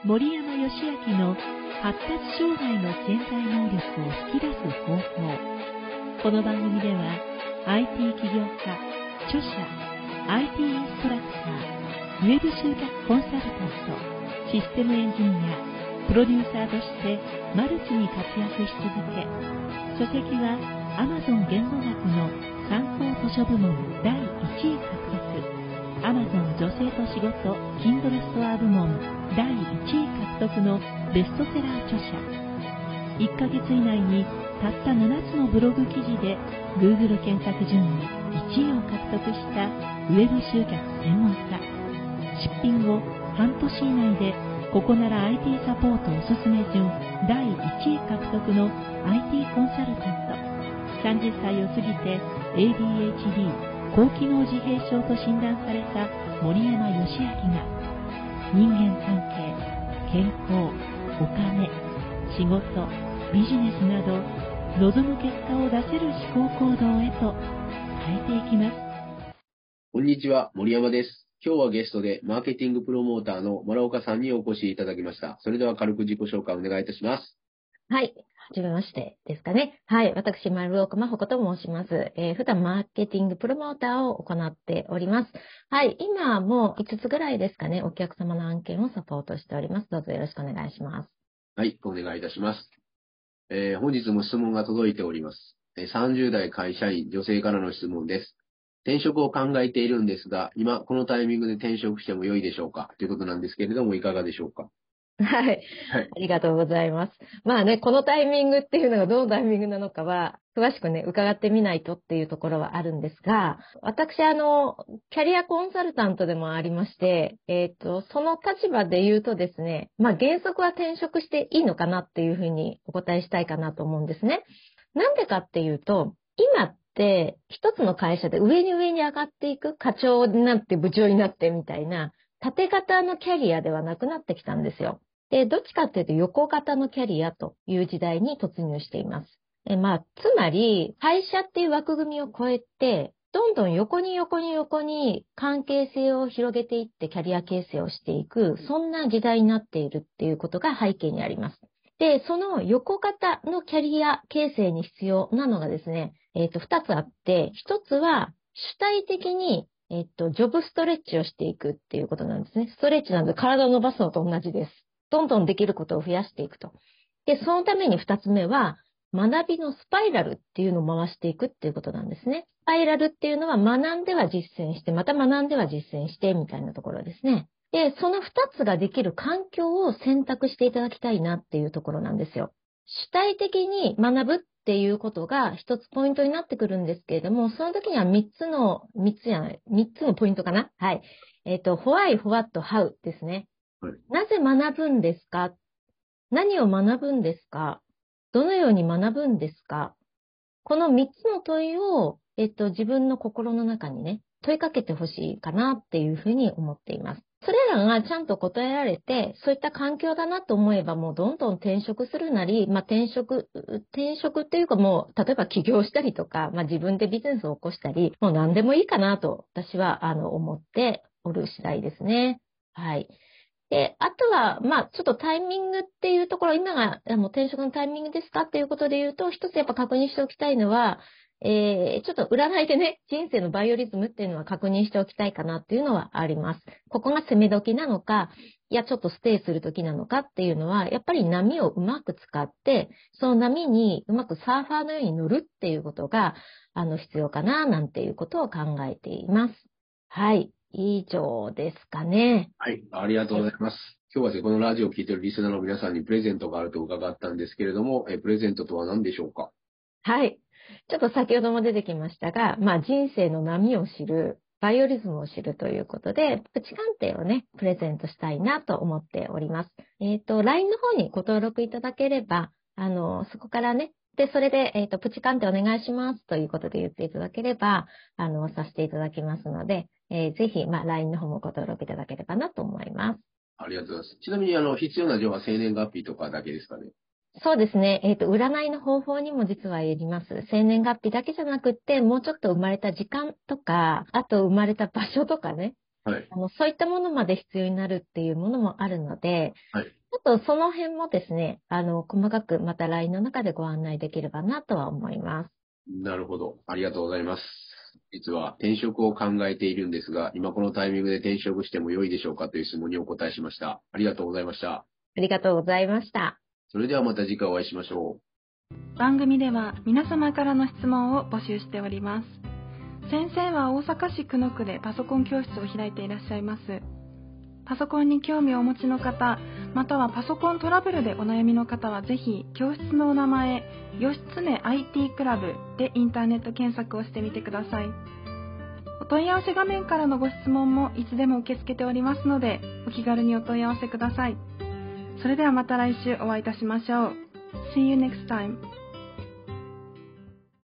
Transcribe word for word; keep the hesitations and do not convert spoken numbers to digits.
森山良明の発達障害の潜在能力を引き出す方法。この番組では アイティー 起業家、著者、アイティー インストラクター、ウェブ集客コンサルタント、システムエンジニア、プロデューサーとしてマルチに活躍し続け、書籍は Amazon 言語学の参考図書部門だいいちい獲得。Amazon 女性と仕事 Kindle ストア部門だいいちい獲得のベストセラー著者。いっかげつ以内にたったななつのブログ記事で Google 検索順位いちいを獲得したウェブ集客専門家。出品後半年以内でここなら アイティー サポートおすすめ順だいいちい獲得の アイティー コンサルタント。さんじゅっさいを過ぎて エーディーエイチディー高機能自閉症と診断された森山良明が、人間関係、健康、お金、仕事、ビジネスなど望む結果を出せる思考行動へと変えていきます。こんにちは、森山です。今日はゲストでマーケティングプロモーターの丸岡さんにお越しいただきました。それでは軽く自己紹介をお願いいたします。はい、はじめましてですかね。はい、私、丸岡真帆子と申します。えー、普段マーケティングプロモーターを行っております。はい、今もいつつぐらいですかね、お客様の案件をサポートしております。どうぞよろしくお願いします。はい、お願いいたします。えー、本日も質問が届いております。さんじゅう代会社員、女性からの質問です。転職を考えているんですが、今このタイミングで転職しても良いでしょうかということなんですけれども、いかがでしょうか。はい。ありがとうございます。まあね、このタイミングっていうのがどのタイミングなのかは、詳しくね、伺ってみないとっていうところはあるんですが、私、あの、キャリアコンサルタントでもありまして、えっと、その立場で言うとですね、まあ原則は転職していいのかなっていうふうにお答えしたいかなと思うんですね。なんでかっていうと、今って一つの会社で上に上に上がっていく、課長になって部長になってみたいな、縦型のキャリアではなくなってきたんですよ。で、どっちかっていうと横型のキャリアという時代に突入しています。え、まあ、つまり、会社っていう枠組みを超えて、どんどん横に横に横に関係性を広げていってキャリア形成をしていく、そんな時代になっているっていうことが背景にあります。で、その横型のキャリア形成に必要なのがですね、えっと、二つあって、一つは主体的にえっと、ジョブストレッチをしていくっていうことなんですね。ストレッチなんで体を伸ばすのと同じです。どんどんできることを増やしていくと。で、そのために二つ目は、学びのスパイラルっていうのを回していくっていうことなんですね。スパイラルっていうのは学んでは実践して、また学んでは実践してみたいなところですね。で、その二つができる環境を選択していただきたいなっていうところなんですよ。主体的に学ぶっていうことが一つポイントになってくるんですけれども、その時には三つの、三つじゃない、三つのポイントかな。はい。えっと、why, what, how ですね。はい、なぜ学ぶんですか？何を学ぶんですか？どのように学ぶんですか？この三つの問いを、えっと、自分の心の中にね、問いかけてほしいかなっていうふうに思っています。それらがちゃんと答えられて、そういった環境だなと思えば、もうどんどん転職するなり、まあ転職、転職っていうかもう、例えば起業したりとか、まあ自分でビジネスを起こしたり、もう何でもいいかなと、私は、あの、思っておる次第ですね。はい。で、あとは、まあちょっとタイミングっていうところ、今がもう転職のタイミングですかっていうことで言うと、一つやっぱ確認しておきたいのは、えー、ちょっと占いでね、人生のバイオリズムっていうのは確認しておきたいかなっていうのはあります。ここが攻め時なのか、いや、ちょっとステイする時なのかっていうのは、やっぱり波をうまく使って、その波にうまくサーファーのように乗るっていうことが、あの、必要かな、なんていうことを考えています。はい。以上ですかね。はい。ありがとうございます。今日はですね、このラジオを聞いているリスナーの皆さんにプレゼントがあると伺ったんですけれども、えプレゼントとは何でしょうか？はい。ちょっと先ほども出てきましたが、まあ人生の波を知る、バイオリズムを知るということで、プチ鑑定をね、プレゼントしたいなと思っております。えっと、ライン の方にご登録いただければ、あの、そこからね、で、それで、えっと、プチ鑑定お願いしますということで言っていただければ、あの、させていただきますので、えー、ぜひ、まあ ライン の方もご登録いただければなと思います。ありがとうございます。ちなみに、あの、必要な情報は生年月日とかだけですかね。そうですね。えっと、占いの方法にも実はよります。生年月日だけじゃなくって、もうちょっと生まれた時間とか、あと生まれた場所とかね。はい、あのそういったものまで必要になるっていうものもあるので、はい、ちょっとその辺もですね、あの細かくまた ライン の中でご案内できればなとは思います。なるほど、ありがとうございます。実は転職を考えているんですが、今このタイミングで転職しても良いでしょうかという質問にお答えしました。ありがとうございました。ありがとうございました。それではまた次回お会いしましょう。番組では皆様からの質問を募集しております。先生は大阪市久野区でパソコン教室を開いていらっしゃいます。パソコンに興味をお持ちの方、またはパソコントラブルでお悩みの方はぜひ教室のお名前義経 アイティー クラブでインターネット検索をしてみてください。お問い合わせ画面からのご質問もいつでも受け付けておりますので、お気軽にお問い合わせください。それではまた来週お会いいたしましょう。 See you next time.